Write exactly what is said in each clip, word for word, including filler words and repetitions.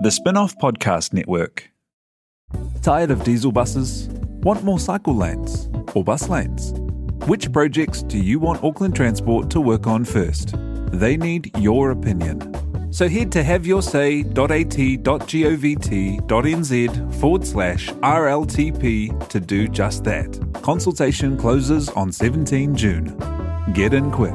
The Spin-Off Podcast Network. Tired of diesel buses? Want more cycle lanes or bus lanes? Which projects do you want Auckland Transport to work on first? They need your opinion. So head to haveyoursay.at.govt.nz forward slash RLTP to do just that. Consultation closes on the seventeenth of June. Get in quick.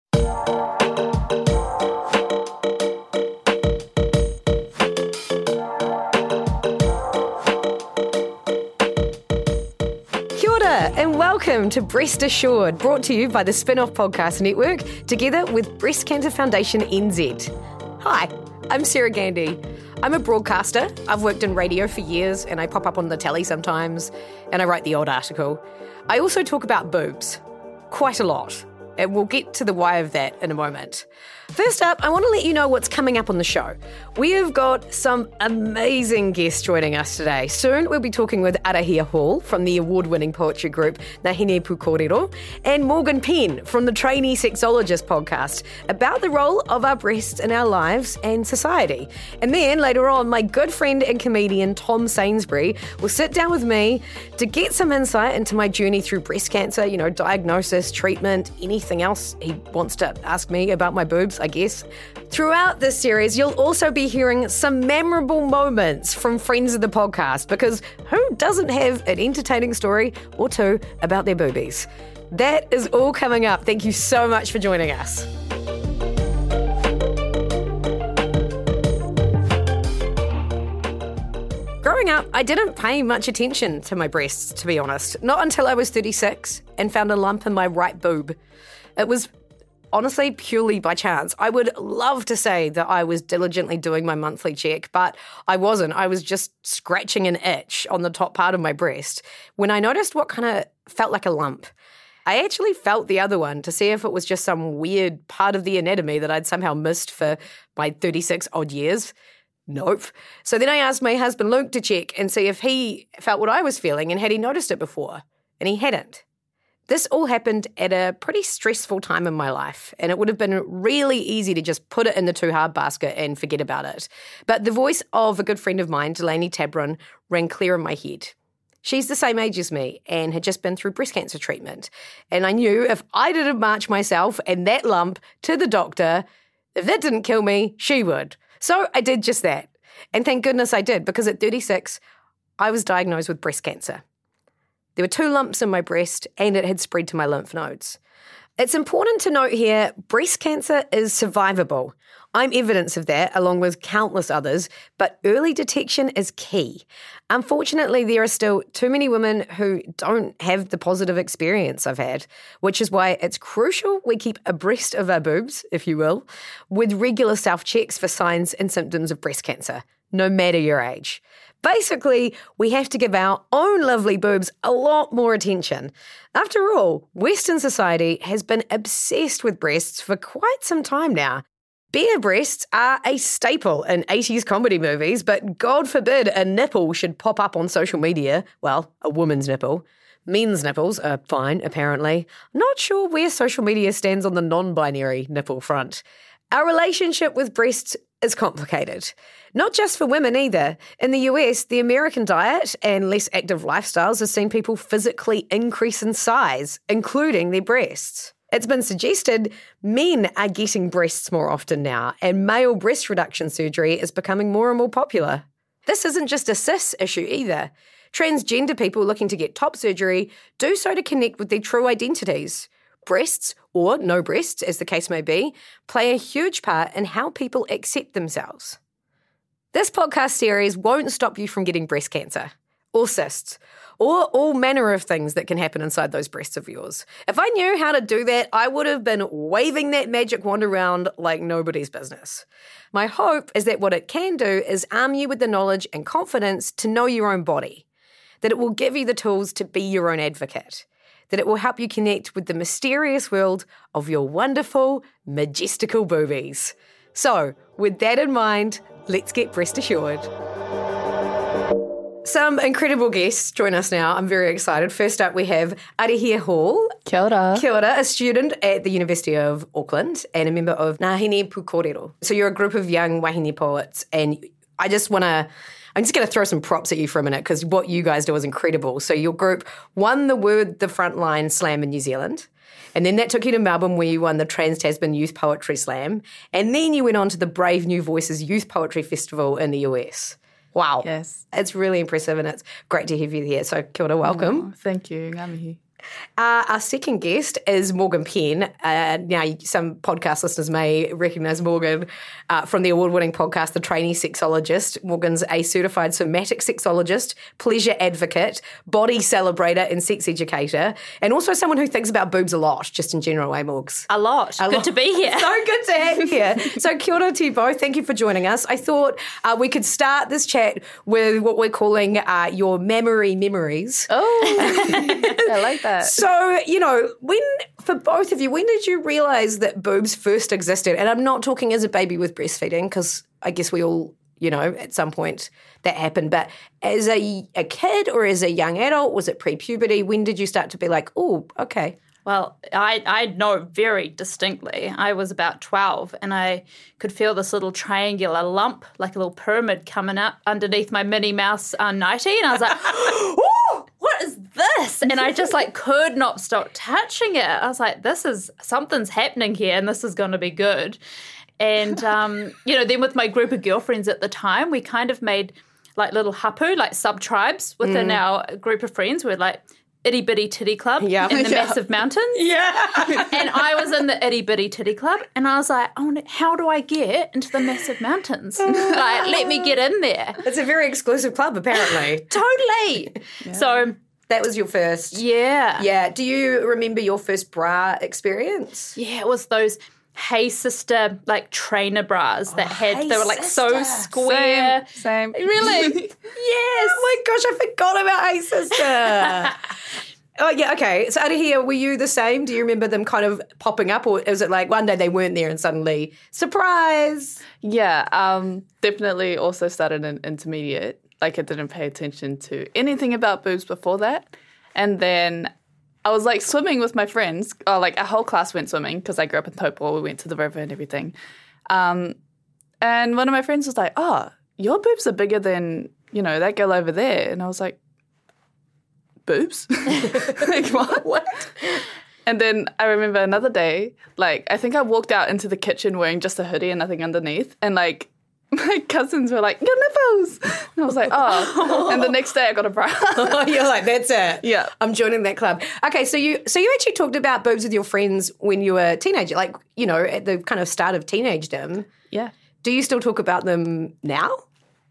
And welcome to Breast Assured, brought to you by the Spin-Off Podcast Network, together with Breast Cancer Foundation N Z. Hi, I'm Sarah Gandy. I'm a broadcaster. I've worked in radio for years, and I pop up on the telly sometimes, and I write the odd article. I also talk about boobs, quite a lot, and we'll get to the why of that in a moment. First up, I want to let you know what's coming up on the show. We have got some amazing guests joining us today. Soon we'll be talking with Arihia Hall from the award-winning poetry group Ngā Hine Pūkōrero and Morgan Penn from the Trainee Sexologist podcast about the role of our breasts in our lives and society. And then later on, my good friend and comedian Tom Sainsbury will sit down with me to get some insight into my journey through breast cancer, you know, diagnosis, treatment, anything else he wants to ask me about my boobs, I guess. Throughout this series, you'll also be hearing some memorable moments from friends of the podcast, because who doesn't have an entertaining story or two about their boobies? That is all coming up. Thank you so much for joining us. Growing up, I didn't pay much attention to my breasts, to be honest. Not until I was thirty-six and found a lump in my right boob. It was honestly purely by chance. I would love to say that I was diligently doing my monthly check, but I wasn't. I was just scratching an itch on the top part of my breast when I noticed what kind of felt like a lump. I actually felt the other one to see if it was just some weird part of the anatomy that I'd somehow missed for my thirty-six odd years. Nope. So then I asked my husband Luke to check and see if he felt what I was feeling and had he noticed it before, and he hadn't. This all happened at a pretty stressful time in my life, and it would have been really easy to just put it in the too hard basket and forget about it. But the voice of a good friend of mine, Delaney Tabron, rang clear in my head. She's the same age as me and had just been through breast cancer treatment. And I knew if I didn't march myself and that lump to the doctor, if that didn't kill me, she would. So I did just that. And thank goodness I did, because at thirty-six, I was diagnosed with breast cancer. There were two lumps in my breast and it had spread to my lymph nodes. It's important to note here, breast cancer is survivable. I'm evidence of that, along with countless others, but early detection is key. Unfortunately, there are still too many women who don't have the positive experience I've had, which is why it's crucial we keep abreast of our boobs, if you will, with regular self-checks for signs and symptoms of breast cancer, no matter your age. Basically, we have to give our own lovely boobs a lot more attention. After all, Western society has been obsessed with breasts for quite some time now. Bare breasts are a staple in eighties comedy movies, but God forbid a nipple should pop up on social media. Well, a woman's nipple. Men's nipples are fine, apparently. Not sure where social media stands on the non-binary nipple front. Our relationship with breasts is complicated. Not just for women either. In the U S, the American diet and less active lifestyles has seen people physically increase in size, including their breasts. It's been suggested men are getting breasts more often now, and male breast reduction surgery is becoming more and more popular. This isn't just a cis issue either. Transgender people looking to get top surgery do so to connect with their true identities. Breasts, or no breasts, as the case may be, play a huge part in how people accept themselves. This podcast series won't stop you from getting breast cancer. or cysts, or all manner of things that can happen inside those breasts of yours. If I knew how to do that, I would have been waving that magic wand around like nobody's business. My hope is that what it can do is arm you with the knowledge and confidence to know your own body, that it will give you the tools to be your own advocate, that it will help you connect with the mysterious world of your wonderful, majestical boobies. So, with that in mind, let's get Breast Assured. Some incredible guests join us now. I'm very excited. First up, we have Arihia Hall. Kia ora. Kia ora, a student at the University of Auckland and a member of Ngā Hine Pūkōrero. So you're a group of young wahine poets, and I just want to, I'm just going to throw some props at you for a minute because what you guys do is incredible. So your group won the Word the Frontline Slam in New Zealand, and then that took you to Melbourne where you won the Trans-Tasman Youth Poetry Slam, and then you went on to the Brave New Voices Youth Poetry Festival in the U S. Wow. Yes. It's really impressive and it's great to have you here. So kia ora, welcome. Oh, thank you. Ngā mihi. Uh, our second guest is Morgan Penn. Uh, now, some podcast listeners may recognise Morgan uh, from the award-winning podcast, The Trainee Sexologist. Morgan's a certified somatic sexologist, pleasure advocate, body celebrator and sex educator, and also someone who thinks about boobs a lot, just in general, eh, Morgs? A lot. A good lot. To be here. So good to have you here. So kia ora to you both. Thank you for joining us. I thought uh, we could start this chat with what we're calling uh, your mammary memories. Oh, I like that. So, you know, when, for both of you, when did you realise that boobs first existed? And I'm not talking as a baby with breastfeeding because I guess we all, you know, at some point that happened. But as a, a kid or as a young adult, was it pre-puberty? When did you start to be like, oh, okay. Well, I, I know very distinctly. I was about twelve and I could feel this little triangular lump, like a little pyramid coming up underneath my Minnie Mouse uh, nightie. And I was like, oh, what is this? And I just like could not stop touching it. I was like, this is, something's happening here and this is going to be good. And, um, you know, then with my group of girlfriends at the time, we kind of made like little hapu, like sub-tribes within mm. our group of friends. We're like, Itty Bitty Titty Club yeah. in the yeah. massive mountains. Yeah. And I was in the Itty Bitty Titty Club and I was like, oh, how do I get into the massive mountains? Like, let me get in there. It's a very exclusive club, apparently. Totally. Yeah. So that was your first. Yeah. Yeah. Do you remember your first bra experience? Yeah, it was those Hey Sister, like trainer bras that oh, had, hey they were like sister. So square. Same. same. Really? Yes. Oh my gosh, I forgot about Hey Sister. Oh, yeah, okay. So Arihia, were you the same? Do you remember them kind of popping up or is it like one day they weren't there and suddenly, surprise? Yeah, um, definitely also started in intermediate. Like I didn't pay attention to anything about boobs before that. And then I was, like, swimming with my friends. Oh, like, our whole class went swimming because I grew up in Taupo. We went to the river and everything. Um, and one of my friends was like, oh, your boobs are bigger than, you know, that girl over there. And I was like, boobs? Like, what? what? And then I remember another day, like, I think I walked out into the kitchen wearing just a hoodie and nothing underneath. And, like, my cousins were like, your nipples. And I was like, oh. And the next day I got a bra. You're like, that's it. Yeah. I'm joining that club. Okay, so you so you actually talked about boobs with your friends when you were a teenager, like, you know, at the kind of start of teenagedom. Yeah. Do you still talk about them now?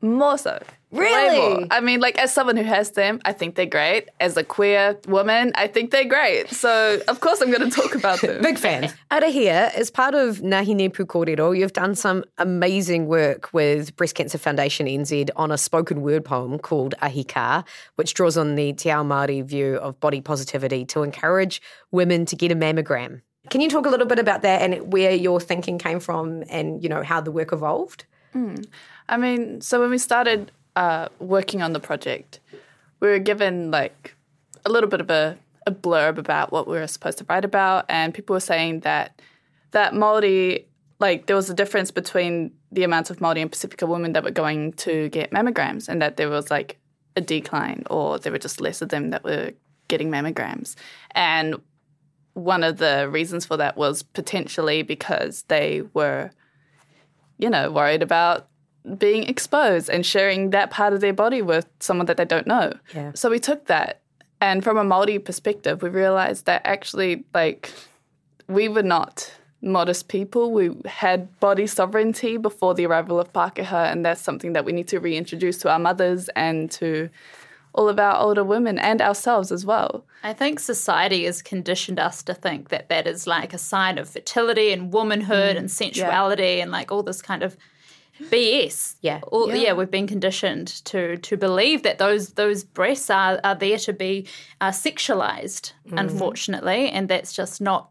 More so. Really? Way more. I mean, like, as someone who has them, I think they're great. As a queer woman, I think they're great. So, of course, I'm going to talk about them. Big fan. Arihia, as part of Ngā Hine Pūkōrero, you've done some amazing work with Breast Cancer Foundation N Z on a spoken word poem called Ahika, which draws on the Te Ao Māori view of body positivity to encourage women to get a mammogram. Can you talk a little bit about that and where your thinking came from and, you know, how the work evolved? Mm. I mean, so when we started uh, working on the project, we were given like a little bit of a, a blurb about what we were supposed to write about, and people were saying that that Māori, like there was a difference between the amount of Māori and Pacifica women that were going to get mammograms and that there was like a decline or there were just less of them that were getting mammograms. And one of the reasons for that was potentially because they were, you know, worried about being exposed and sharing that part of their body with someone that they don't know. Yeah. So we took that, and from a Māori perspective, we realised that actually, like, we were not modest people. We had body sovereignty before the arrival of Pākehā, and that's something that we need to reintroduce to our mothers and to all of our older women and ourselves as well. I think society has conditioned us to think that that is like a sign of fertility and womanhood mm, and sensuality yeah. and like all this kind of B S. Yeah. All, yeah. yeah, we've been conditioned to to believe that those those breasts are, are there to be uh, sexualized, mm. unfortunately, and that's just not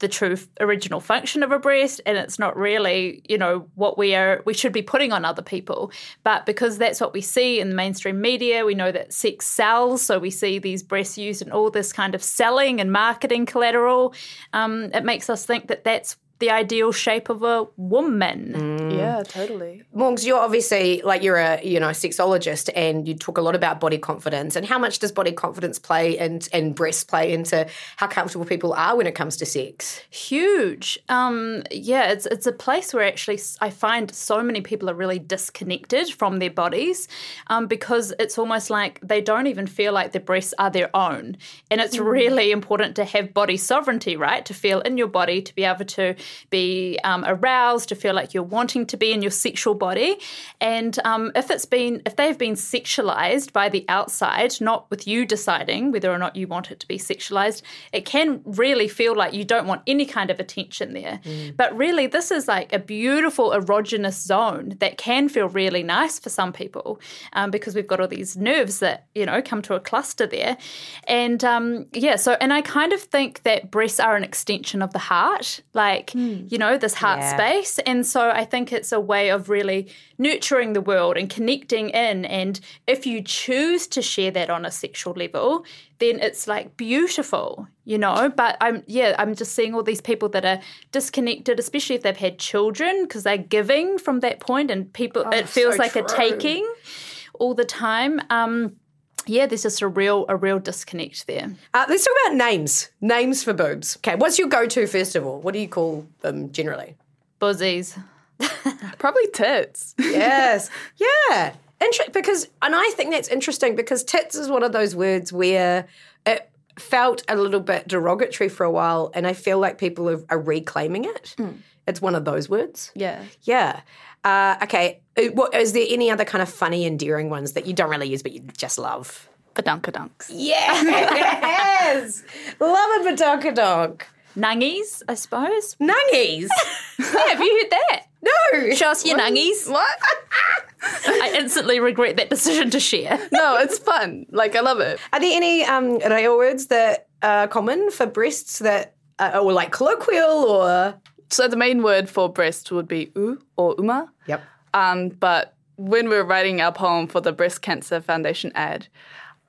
the true original function of a breast, and it's not really, you know, what we are we should be putting on other people. But because that's what we see in the mainstream media, we know that sex sells, so we see these breasts used in all this kind of selling and marketing collateral. Um, it makes us think that that's the ideal shape of a woman. Mm. Yeah, totally. Morgs, you're obviously, like, you're a, you know, sexologist, and you talk a lot about body confidence, and how much does body confidence play and, and breasts play into how comfortable people are when it comes to sex? Huge. Um, yeah, it's it's a place where actually I find so many people are really disconnected from their bodies um, because it's almost like they don't even feel like their breasts are their own. And it's mm. really important to have body sovereignty, right? To feel in your body, to be able to be um, aroused, to feel like you're wanting to be in your sexual body. And um, if it's been, if they've been sexualized by the outside, not with you deciding whether or not you want it to be sexualized, it can really feel like you don't want any kind of attention there. Mm. But really, this is like a beautiful erogenous zone that can feel really nice for some people um, because we've got all these nerves that, you know, come to a cluster there. And um, yeah, so, and I kind of think that breasts are an extension of the heart, like, you know, this heart yeah. space. And so I think it's a way of really nurturing the world and connecting in. And if you choose to share that on a sexual level, then it's like beautiful, you know. But I'm, yeah, I'm just seeing all these people that are disconnected, especially if they've had children, because they're giving from that point, and people, oh, it feels so like true. A taking all the time. Um, Yeah, there's just a real a real disconnect there. Uh, let's talk about names, names for boobs. Okay, what's your go-to first of all? What do you call them generally? Buzzies. Probably tits. Yes. Yeah. Inter- because, and I think that's interesting because tits is one of those words where it felt a little bit derogatory for a while, and I feel like people are, are reclaiming it. Mm. It's one of those words. Yeah. Yeah. Uh, okay, what, is there any other kind of funny, endearing ones that you don't really use but you just love? Badunkadunks. Yes! Love a badunkadunk. Nungies, I suppose. Nungies? Yeah, have you heard that? No. Show us your what? Nungies. What? I instantly regret that decision to share. No, it's fun. Like, I love it. Are there any um, reo words that are common for breasts that are or like colloquial or... So the main word for breast would be u or uma. Yep. Um, but when we were writing our poem for the Breast Cancer Foundation ad,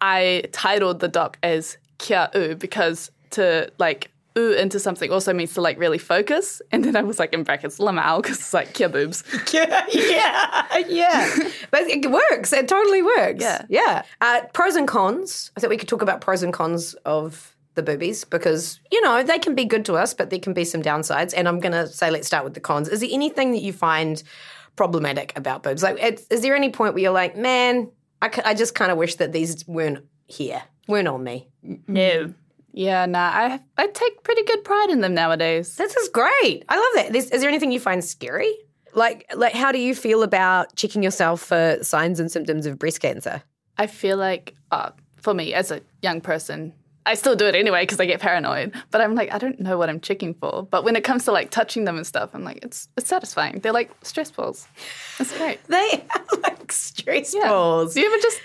I titled the doc as kia u because to, like, u into something also means to, like, really focus. And then I was, like, in brackets, lamau, because it's like kia boobs. Yeah, yeah, yeah. But it works. It totally works. Yeah. Yeah. Uh, pros and cons. I think we could talk about pros and cons of... the boobies, because, you know, they can be good to us, but there can be some downsides. And I'm going to say, let's start with the cons. Is there anything that you find problematic about boobs? Like, it's, is there any point where you're like, man, I, c- I just kind of wish that these weren't here, weren't on me? No. Yeah, nah, I I take pretty good pride in them nowadays. This is great. I love that. There's, is there anything you find scary? Like, like, how do you feel about checking yourself for signs and symptoms of breast cancer? I feel like, uh, for me, as a young person, I still do it anyway because I get paranoid. But I'm like, I don't know what I'm checking for. But when it comes to, like, touching them and stuff, I'm like, it's it's satisfying. They're like stress balls. That's great. They are like stress yeah. balls. You ever just...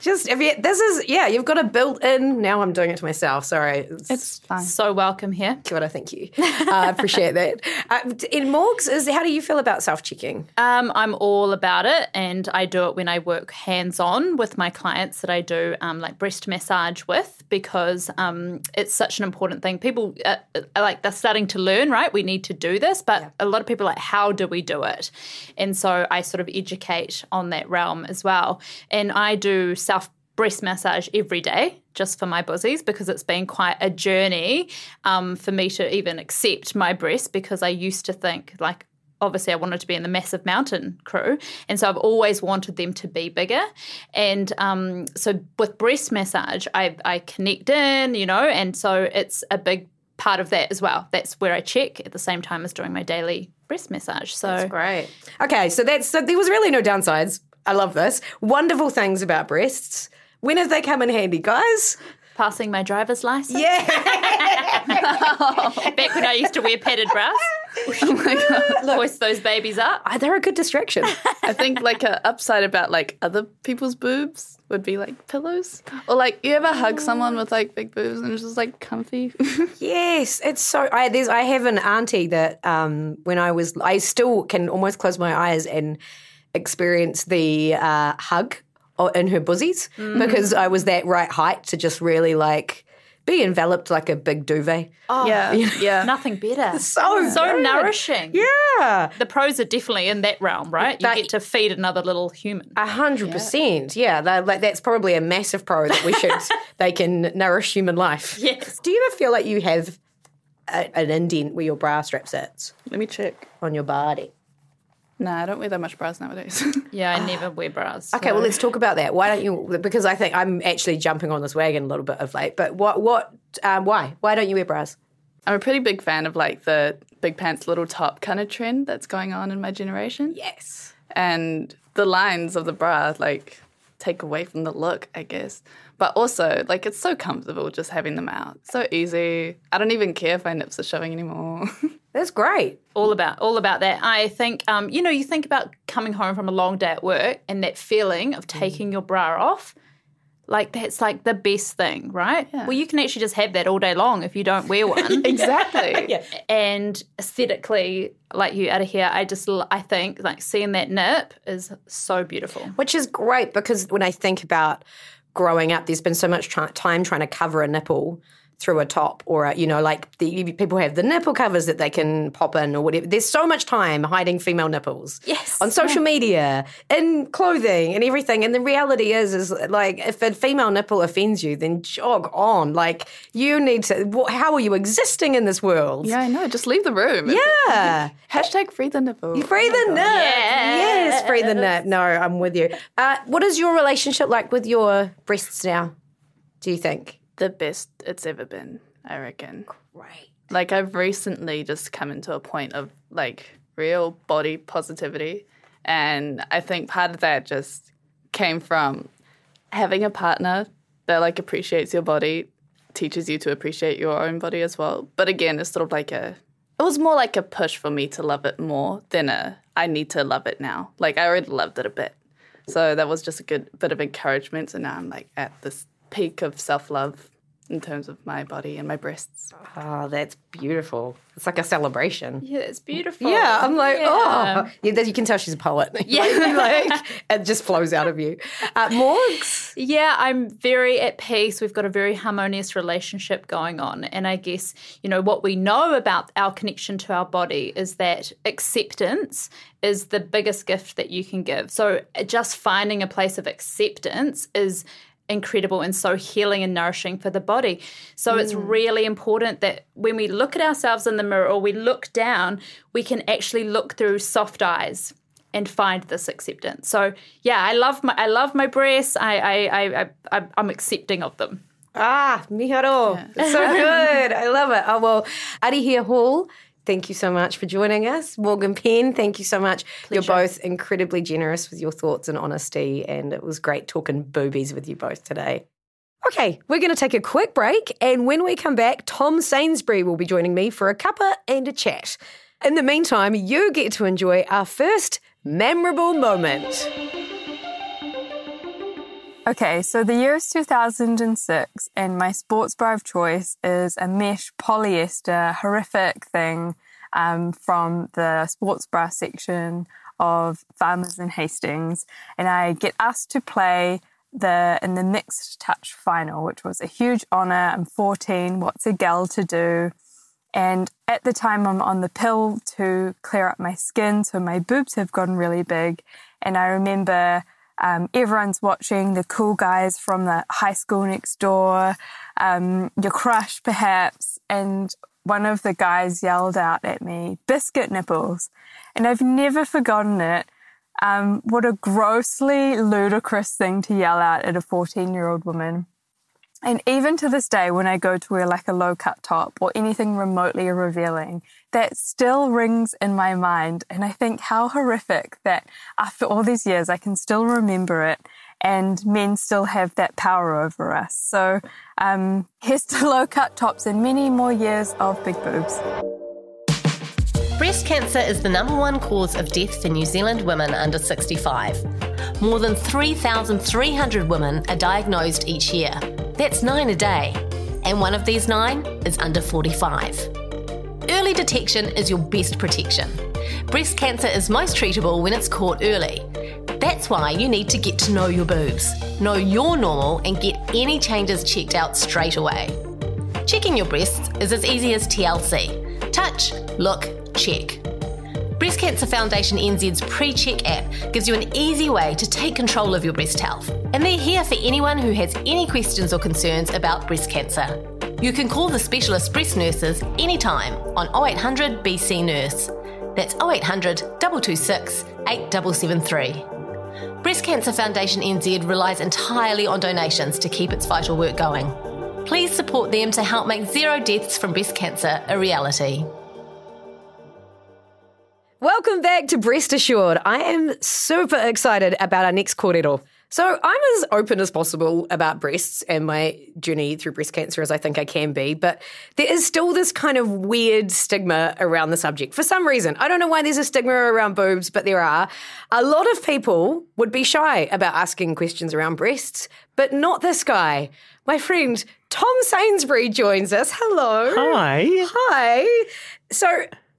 Just if you, this is yeah, you've got a built-in. Now I'm doing it to myself. Sorry, it's, it's fine. So welcome here. Kia ora, thank you. I uh, appreciate that. Uh, in Morgs, is how do you feel about self-checking? Um, I'm all about it, and I do it when I work hands-on with my clients that I do um, like breast massage with, because um, it's such an important thing. People are, are like they're starting to learn, right? We need to do this, but yeah. a lot of people are like, how do we do it? And so I sort of educate on that realm as well, and I do. Self breast massage every day just for my buzzies because it's been quite a journey um, for me to even accept my breast because I used to think, like, obviously I wanted to be in the massive mountain crew, and so I've always wanted them to be bigger. And um, so with breast massage, I, I connect in, you know, and so it's a big part of that as well. That's where I check at the same time as doing my daily breast massage. So that's great. Okay, so that's so there was really no downsides. I love this. Wonderful things about breasts. When have they come in handy, guys? Passing my driver's licence. Yeah. Oh, back when I used to wear padded bras. Oh, my God. Look, hoist those babies up. They're a good distraction. I think, like, an upside about, like, other people's boobs would be, like, pillows. Or, like, you ever hug someone with, like, big boobs and it's just, like, comfy? Yes. It's so – I there's I have an auntie that um, when I was – I still can almost close my eyes and experience the uh, hug in her boosies, mm-hmm. because I was that right height to just really, like, be enveloped like a big duvet. Oh, yeah. yeah. Nothing better. It's so So good. Nourishing. Yeah. The pros are definitely in that realm, right? That, you get to feed another little human. A hundred percent, yeah. Like, that's probably a massive pro that we should, they can nourish human life. Yes. Do you ever feel like you have a, an indent where your bra strap sits? Let me check. On your body. No, I don't wear that much bras nowadays. Yeah, I never wear bras. So. Okay, well, let's talk about that. Why don't you, because I think I'm actually jumping on this wagon a little bit of late, but what, what, um, why? Why don't you wear bras? I'm a pretty big fan of, like, the big pants, little top kind of trend that's going on in my generation. Yes. And the lines of the bra, like, take away from the look, I guess. But also, like, it's so comfortable just having them out. So easy. I don't even care if my nips are showing anymore. That's great. All about all about that. I think, um, you know, you think about coming home from a long day at work and that feeling of taking your bra off, like, that's, like, the best thing, right? Yeah. Well, you can actually just have that all day long if you don't wear one. Exactly. Yeah. And aesthetically, like you out of here, I just, I think, like, seeing that nip is so beautiful. Which is great because when I think about growing up, there's been so much tra- time trying to cover a nipple through a top or, a, you know, like the people have the nipple covers that they can pop in or whatever. There's so much time hiding female nipples. Yes. On social yeah. media, in clothing and everything. And the reality is, is like, if a female nipple offends you, then jog on. Like, you need to, how are you existing in this world? Yeah, I know. Just leave the room. Yeah. Hashtag free the nipple. You free oh the nip. Yes. yes, free the nip. No, I'm with you. Uh, what is your relationship like with your breasts now, do you think? The best it's ever been, I reckon. Great. Like, I've recently just come into a point of, like, real body positivity, and I think part of that just came from having a partner that, like, appreciates your body, teaches you to appreciate your own body as well. But again, it's sort of like a it was more like a push for me to love it more than a I need to love it now. Like, I already loved it a bit. So that was just a good bit of encouragement. So now I'm, like, at this peak of self-love in terms of my body and my breasts. Oh, that's beautiful. It's like a celebration. Yeah, it's beautiful. Yeah, I'm like, yeah. oh. Yeah, you can tell she's a poet. Yeah. like, like, it just flows out of you. Uh, Morgs? Yeah, I'm very at peace. We've got a very harmonious relationship going on. And I guess, you know, what we know about our connection to our body is that acceptance is the biggest gift that you can give. So just finding a place of acceptance is incredible and so healing and nourishing for the body. So mm. it's really important that when we look at ourselves in the mirror or we look down, we can actually look through soft eyes and find this acceptance. So yeah, I love my I love my breasts. I I I, I I'm accepting of them. Ah, miharo, yeah. It's so good. I love it. Oh well, Arihia Hall, thank you so much for joining us. Morgan Penn, thank you so much. Pleasure. You're both incredibly generous with your thoughts and honesty, and it was great talking boobies with you both today. Okay, we're going to take a quick break, and when we come back, Tom Sainsbury will be joining me for a cuppa and a chat. In the meantime, you get to enjoy our first memorable moment. Okay, so the year is two thousand six and my sports bra of choice is a mesh polyester horrific thing um, from the sports bra section of Farmers and Hastings, and I get asked to play the in the mixed touch final, which was a huge honour. I'm fourteen, what's a gal to do? And at the time I'm on the pill to clear up my skin, so my boobs have gotten really big, and I remember Um, everyone's watching, the cool guys from the high school next door, um, your crush perhaps, and one of the guys yelled out at me, "Biscuit nipples," and I've never forgotten it. Um, what a grossly ludicrous thing to yell out at a fourteen-year-old woman. And even to this day, when I go to wear like a low-cut top or anything remotely revealing, that still rings in my mind. And I think how horrific that after all these years, I can still remember it and men still have that power over us. So um, here's to low cut tops and many more years of big boobs. Breast cancer is the number one cause of death for New Zealand women under sixty-five. More than three thousand three hundred women are diagnosed each year. That's nine a day. And one of these nine is under forty-five. Early detection is your best protection. Breast cancer is most treatable when it's caught early. That's why you need to get to know your boobs, know your normal, and get any changes checked out straight away. Checking your breasts is as easy as T L C. Touch, look, check. Breast Cancer Foundation N Z's pre-check app gives you an easy way to take control of your breast health, and they're here for anyone who has any questions or concerns about breast cancer. You can call the specialist breast nurses anytime on oh eight hundred B C Nurse. That's oh eight hundred, two two six, eight seven seven three. Breast Cancer Foundation N Z relies entirely on donations to keep its vital work going. Please support them to help make zero deaths from breast cancer a reality. Welcome back to Breast Assured. I am super excited about our next kōrero. So I'm as open as possible about breasts and my journey through breast cancer as I think I can be, but there is still this kind of weird stigma around the subject for some reason. I don't know why there's a stigma around boobs, but there are. A lot of people would be shy about asking questions around breasts, but not this guy. My friend Tom Sainsbury joins us. Hello. Hi. Hi. So...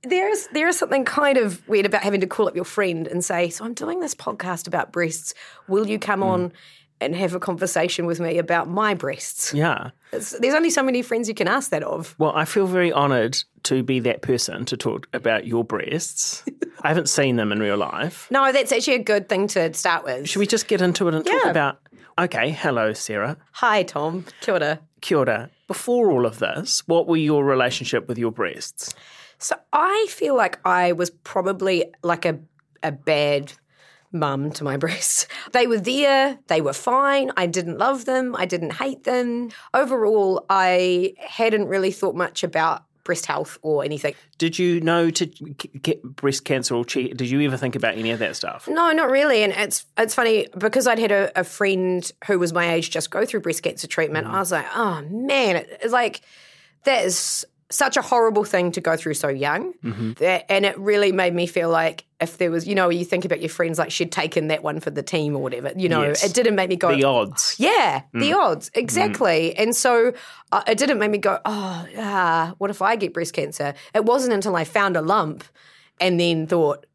There is there is something kind of weird about having to call up your friend and say, so I'm doing this podcast about breasts. Will you come mm. on and have a conversation with me about my breasts? Yeah. It's, there's only so many friends you can ask that of. Well, I feel very honoured to be that person to talk about your breasts. I haven't seen them in real life. No, that's actually a good thing to start with. Should we just get into it and yeah. talk about... Okay, hello, Sarah. Hi, Tom. Kia ora. Kia ora. Before all of this, what were your relationship with your breasts? So I feel like I was probably like a a bad mum to my breasts. They were there. They were fine. I didn't love them. I didn't hate them. Overall, I hadn't really thought much about breast health or anything. Did you know to get breast cancer or cheat? Did you ever think about any of that stuff? No, not really. And it's it's funny because I'd had a, a friend who was my age just go through breast cancer treatment. Mm. I was like, oh, man, it's like that is... such a horrible thing to go through so young. Mm-hmm. That, and it really made me feel like if there was, you know, you think about your friends, like she'd taken that one for the team or whatever, you know, yes. It didn't make me go. The odds. Yeah, mm. the odds, exactly. Mm. And so uh, it didn't make me go, oh, ah, what if I get breast cancer? It wasn't until I found a lump and then thought,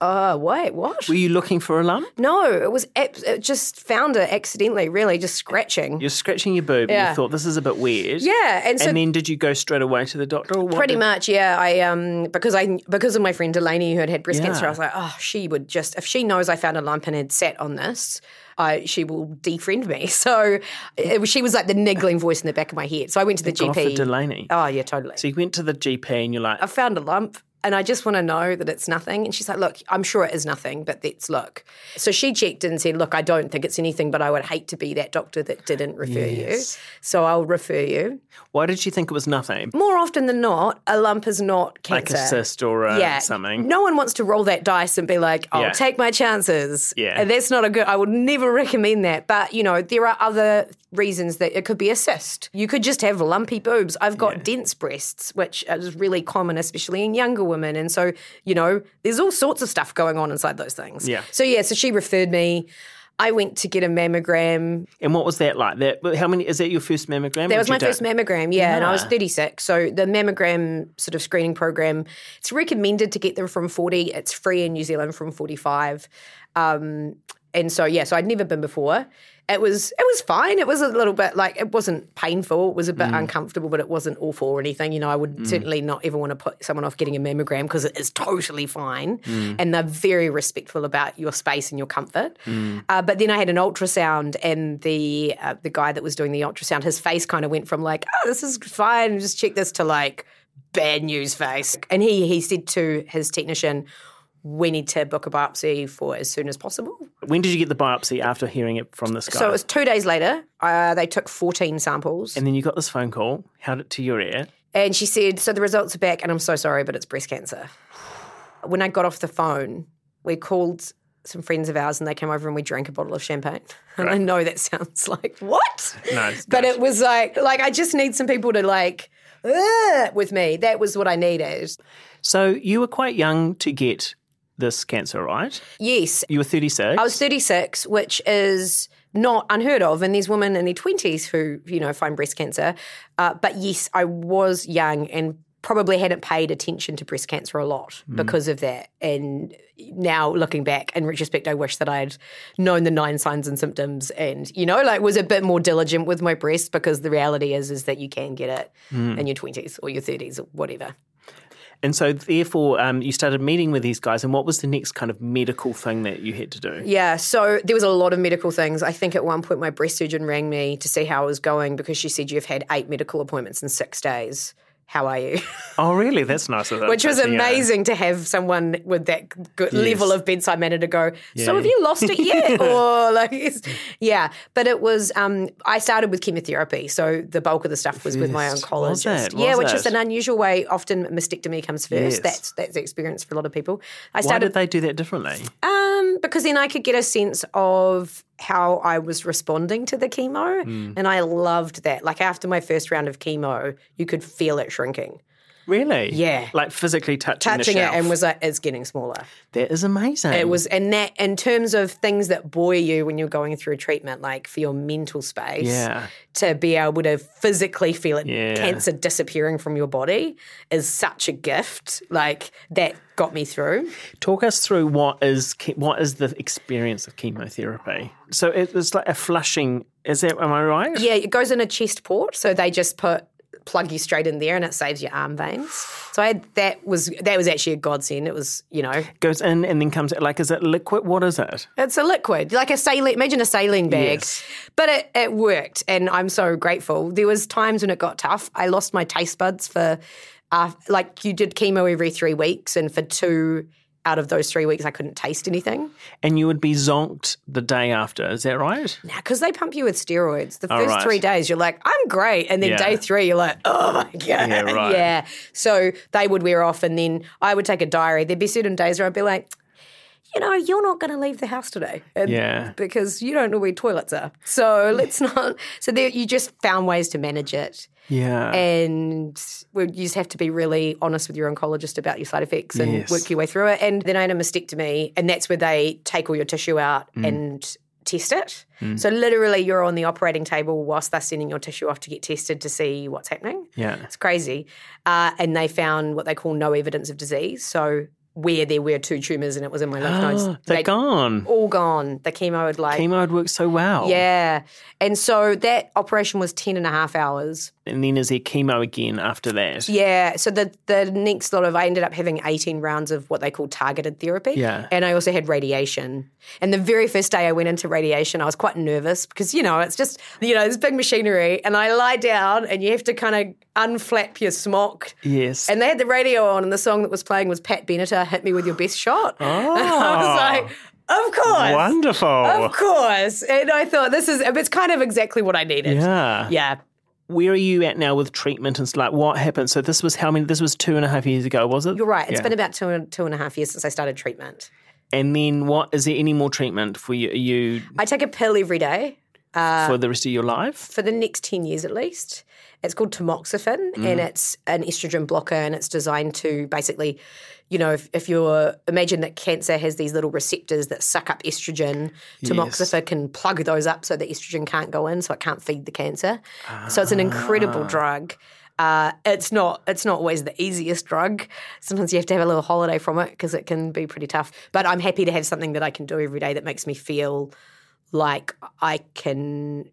oh, wait, what? Were you looking for a lump? No, it was it just found it accidentally, really, just scratching. You're scratching your boob yeah. and you thought, this is a bit weird. Yeah. And, so and then did you go straight away to the doctor? Or what pretty did... much, yeah. I um because I because of my friend Delaney who had had breast yeah. cancer, I was like, oh, she would just, if she knows I found a lump and had sat on this, I, she will defriend me. So it, she was like the niggling voice in the back of my head. So I went to the G P. For Delaney. Oh, yeah, totally. So you went to the G P and you're like. I found a lump. And I just want to know that it's nothing. And she's like, look, I'm sure it is nothing, but let's look. So she checked and said, look, I don't think it's anything, but I would hate to be that doctor that didn't refer yes. you. So I'll refer you. Why did she think it was nothing? More often than not, a lump is not cancer. Like a cyst or a yeah. something. No one wants to roll that dice and be like, I'll yeah. take my chances. Yeah. And that's not a good, I would never recommend that. But, you know, there are other reasons that it could be a cyst. You could just have lumpy boobs. I've got yeah. dense breasts, which is really common, especially in younger women. Women. And so, you know, there's all sorts of stuff going on inside those things. Yeah. So, yeah, so she referred me. I went to get a mammogram. And what was that like? That how many is that your first mammogram? That was my first mammogram, yeah, yeah, and I was thirty-six. So the mammogram sort of screening program, it's recommended to get them from forty. It's free in New Zealand from forty-five. Um, and so, yeah, so I'd never been before. It was it was fine. It was a little bit like it wasn't painful. It was a bit mm. uncomfortable, but it wasn't awful or anything. You know, I would mm. certainly not ever want to put someone off getting a mammogram because it is totally fine, mm. and they're very respectful about your space and your comfort. Mm. Uh, but then I had an ultrasound, and the uh, the guy that was doing the ultrasound, his face kind of went from like, oh, this is fine, just check this, to like bad news face. And he he said to his technician, we need to book a biopsy for as soon as possible. When did you get the biopsy after hearing it from this guy? So it was two days later. Uh, they took fourteen samples. And then you got this phone call, held it to your ear. And she said, so the results are back, and I'm so sorry, but it's breast cancer. When I got off the phone, we called some friends of ours and they came over and we drank a bottle of champagne. Right. And I know that sounds like, what? No, it's but nice. It was like, like I just need some people to like, ugh, with me. That was what I needed. So you were quite young to get this cancer, right? Yes. You were thirty-six? I was thirty-six, which is not unheard of. And there's women in their twenties who, you know, find breast cancer. Uh, but yes, I was young and probably hadn't paid attention to breast cancer a lot mm. because of that. And now looking back in retrospect, I wish that I'd known the nine signs and symptoms and, you know, like was a bit more diligent with my breast because the reality is is that you can get it mm. in your twenties or your thirties or whatever. And so therefore um, you started meeting with these guys, and what was the next kind of medical thing that you had to do? Yeah, so there was a lot of medical things. I think at one point my breast surgeon rang me to see how I was going because she said, you've had eight medical appointments in six days. How are you? Oh, really? That's nice of them. Which was amazing yeah. to have someone with that good yes. level of bedside manner to go, yeah. so have you lost it yet? Or like, it's, yeah. But it was, um, I started with chemotherapy. So the bulk of the stuff was yes. with my oncologist. Was that? Was yeah, which that? Is an unusual way. Often mastectomy comes first. Yes. That's that's the experience for a lot of people. I started, Why did they do that differently? Um, because then I could get a sense of how I was responding to the chemo, mm. and I loved that. Like after my first round of chemo, you could feel it shrinking. Really? Yeah. Like physically touching, touching the shelf. It and was like, it's getting smaller. That is amazing. It was, and that in terms of things that buoy you when you're going through treatment, like for your mental space, yeah. to be able to physically feel it, yeah. cancer disappearing from your body is such a gift. Like that got me through. Talk us through what is what is the experience of chemotherapy. So it's like a flushing. Is that am I right? Yeah, it goes in a chest port. So they just put. Plug you straight in there and it saves your arm veins. So I had, that was that was actually a godsend. It was, you know. Goes in and then comes out. Like, is it liquid? What is it? It's a liquid. Like a saline, imagine a saline bag. Yes. But it, it worked and I'm so grateful. There was times when it got tough. I lost my taste buds for, uh, like you did chemo every three weeks and for two out of those three weeks I couldn't taste anything. And you would be zonked the day after, is that right? Nah, because they pump you with steroids. The first oh, right. three days you're like, I'm great. And then yeah. day three you're like, oh, my God. Yeah, right. Yeah. So they would wear off and then I would take a diary. There'd be certain days where I'd be like, you know, you're not going to leave the house today and yeah. because you don't know where toilets are. So let's not – so there, you just found ways to manage it. Yeah. And you just have to be really honest with your oncologist about your side effects and yes. work your way through it. And then I had a mastectomy, and that's where they take all your tissue out mm. and test it. Mm. So literally you're on the operating table whilst they're sending your tissue off to get tested to see what's happening. Yeah. It's crazy. Uh, and they found what they call no evidence of disease. So – where there were two tumours and it was in my lymph nodes. Oh, they're They'd gone. All gone. The chemo had like... Chemo had worked so well. Yeah. And so that operation was ten and a half hours. And then is there chemo again after that? Yeah. So the, the next lot of... I ended up having eighteen rounds of what they call targeted therapy. Yeah. And I also had radiation. And the very first day I went into radiation, I was quite nervous because, you know, it's just, you know, this big machinery. And I lie down and you have to kind of... unflap your smock. Yes. And they had the radio on and the song that was playing was Pat Benatar, Hit Me With Your Best Shot. Oh. And I was like, of course. Wonderful. Of course. And I thought this is, it's kind of exactly what I needed. Yeah. Yeah. Where are you at now with treatment and like what happened? So this was how many, this was two and a half years ago, was it? You're right. It's yeah. been about two and, two and a half years since I started treatment. And then what, is there any more treatment for you? Are you I take a pill every day. Uh, for the rest of your life? For the next ten years at least. It's called tamoxifen mm. and it's an estrogen blocker and it's designed to basically, you know, if, if you're – imagine that cancer has these little receptors that suck up estrogen. Tamoxifen yes. can plug those up so that estrogen can't go in, so it can't feed the cancer. Ah. So it's an incredible drug. Uh, it's not it's not always the easiest drug. Sometimes you have to have a little holiday from it because it can be pretty tough. But I'm happy to have something that I can do every day that makes me feel – like I can,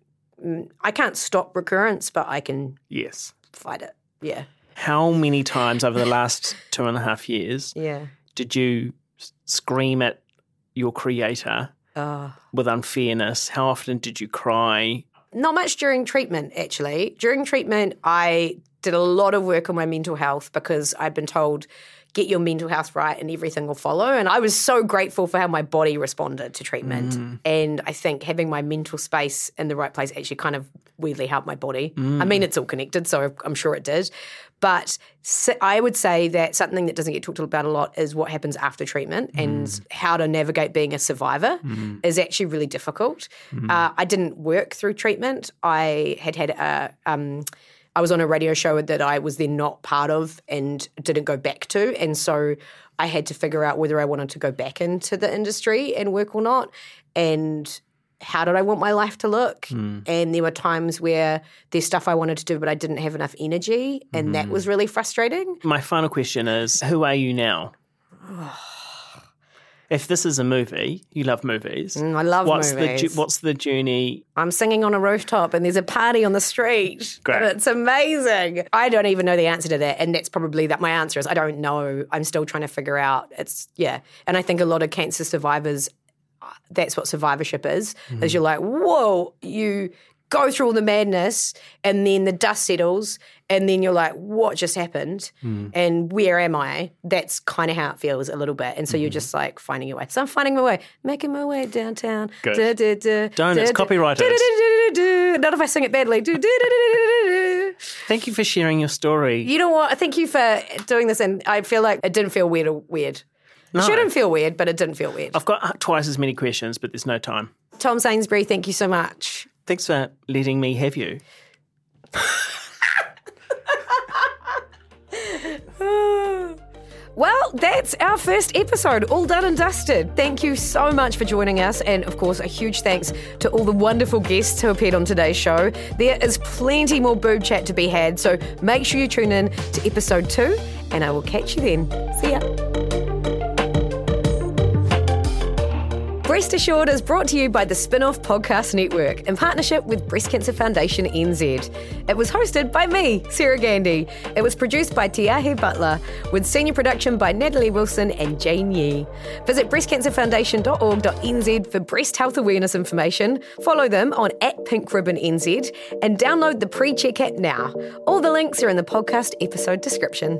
I can't stop recurrence, but I can yes. fight it. Yeah. How many times over the last two and a half years yeah. did you scream at your creator oh. with unfairness? How often did you cry? Not much during treatment, actually. During treatment, I did a lot of work on my mental health because I'd been told, get your mental health right and everything will follow. And I was so grateful for how my body responded to treatment. Mm. And I think having my mental space in the right place actually kind of weirdly helped my body. Mm. I mean, it's all connected, so I'm sure it did. But I would say that something that doesn't get talked about a lot is what happens after treatment mm. and how to navigate being a survivor mm. is actually really difficult. Mm. Uh, I didn't work through treatment. I had had a... Um, I was on a radio show that I was then not part of and didn't go back to. And so I had to figure out whether I wanted to go back into the industry and work or not. And how did I want my life to look? Mm. And there were times where there's stuff I wanted to do, but I didn't have enough energy. And mm. that was really frustrating. My final question is, who are you now? If this is a movie, you love movies. Mm, I love what's movies. The ju- what's the journey? I'm singing on a rooftop and there's a party on the street. Great. And it's amazing. I don't even know the answer to that. And that's probably that my answer is I don't know. I'm still trying to figure out. It's, yeah. And I think a lot of cancer survivors, that's what survivorship is, mm. is you're like, whoa, you go through all the madness and then the dust settles and then you're like, what just happened mm. and where am I? That's kind of how it feels a little bit. And so mm. you're just like finding your way. So I'm finding my way, making my way downtown. Good. Da, da, da, Don't, da, it's da, copyrighted. Da, da, da, da, da, da. Not if I sing it badly. Da, da, da, da, da, da. Thank you for sharing your story. You know what? Thank you for doing this. And I feel like it didn't feel weird or weird. No. It shouldn't feel weird, but it didn't feel weird. I've got twice as many questions, but there's no time. Tom Sainsbury, thank you so much. Thanks for letting me have you. Well, that's our first episode, all done and dusted. Thank you so much for joining us. And, of course, a huge thanks to all the wonderful guests who appeared on today's show. There is plenty more boob chat to be had, so make sure you tune in to episode two, and I will catch you then. See ya. Breast Assured is brought to you by the Spinoff Podcast Network in partnership with Breast Cancer Foundation N Z. It was hosted by me, Sarah Gandy. It was produced by Te Ahe Butler with senior production by Natalie Wilson and Jane Yee. Visit breast cancer foundation dot org dot n z for breast health awareness information. Follow them on at Pink Ribbon N Z and download the pre-check app now. All the links are in the podcast episode description.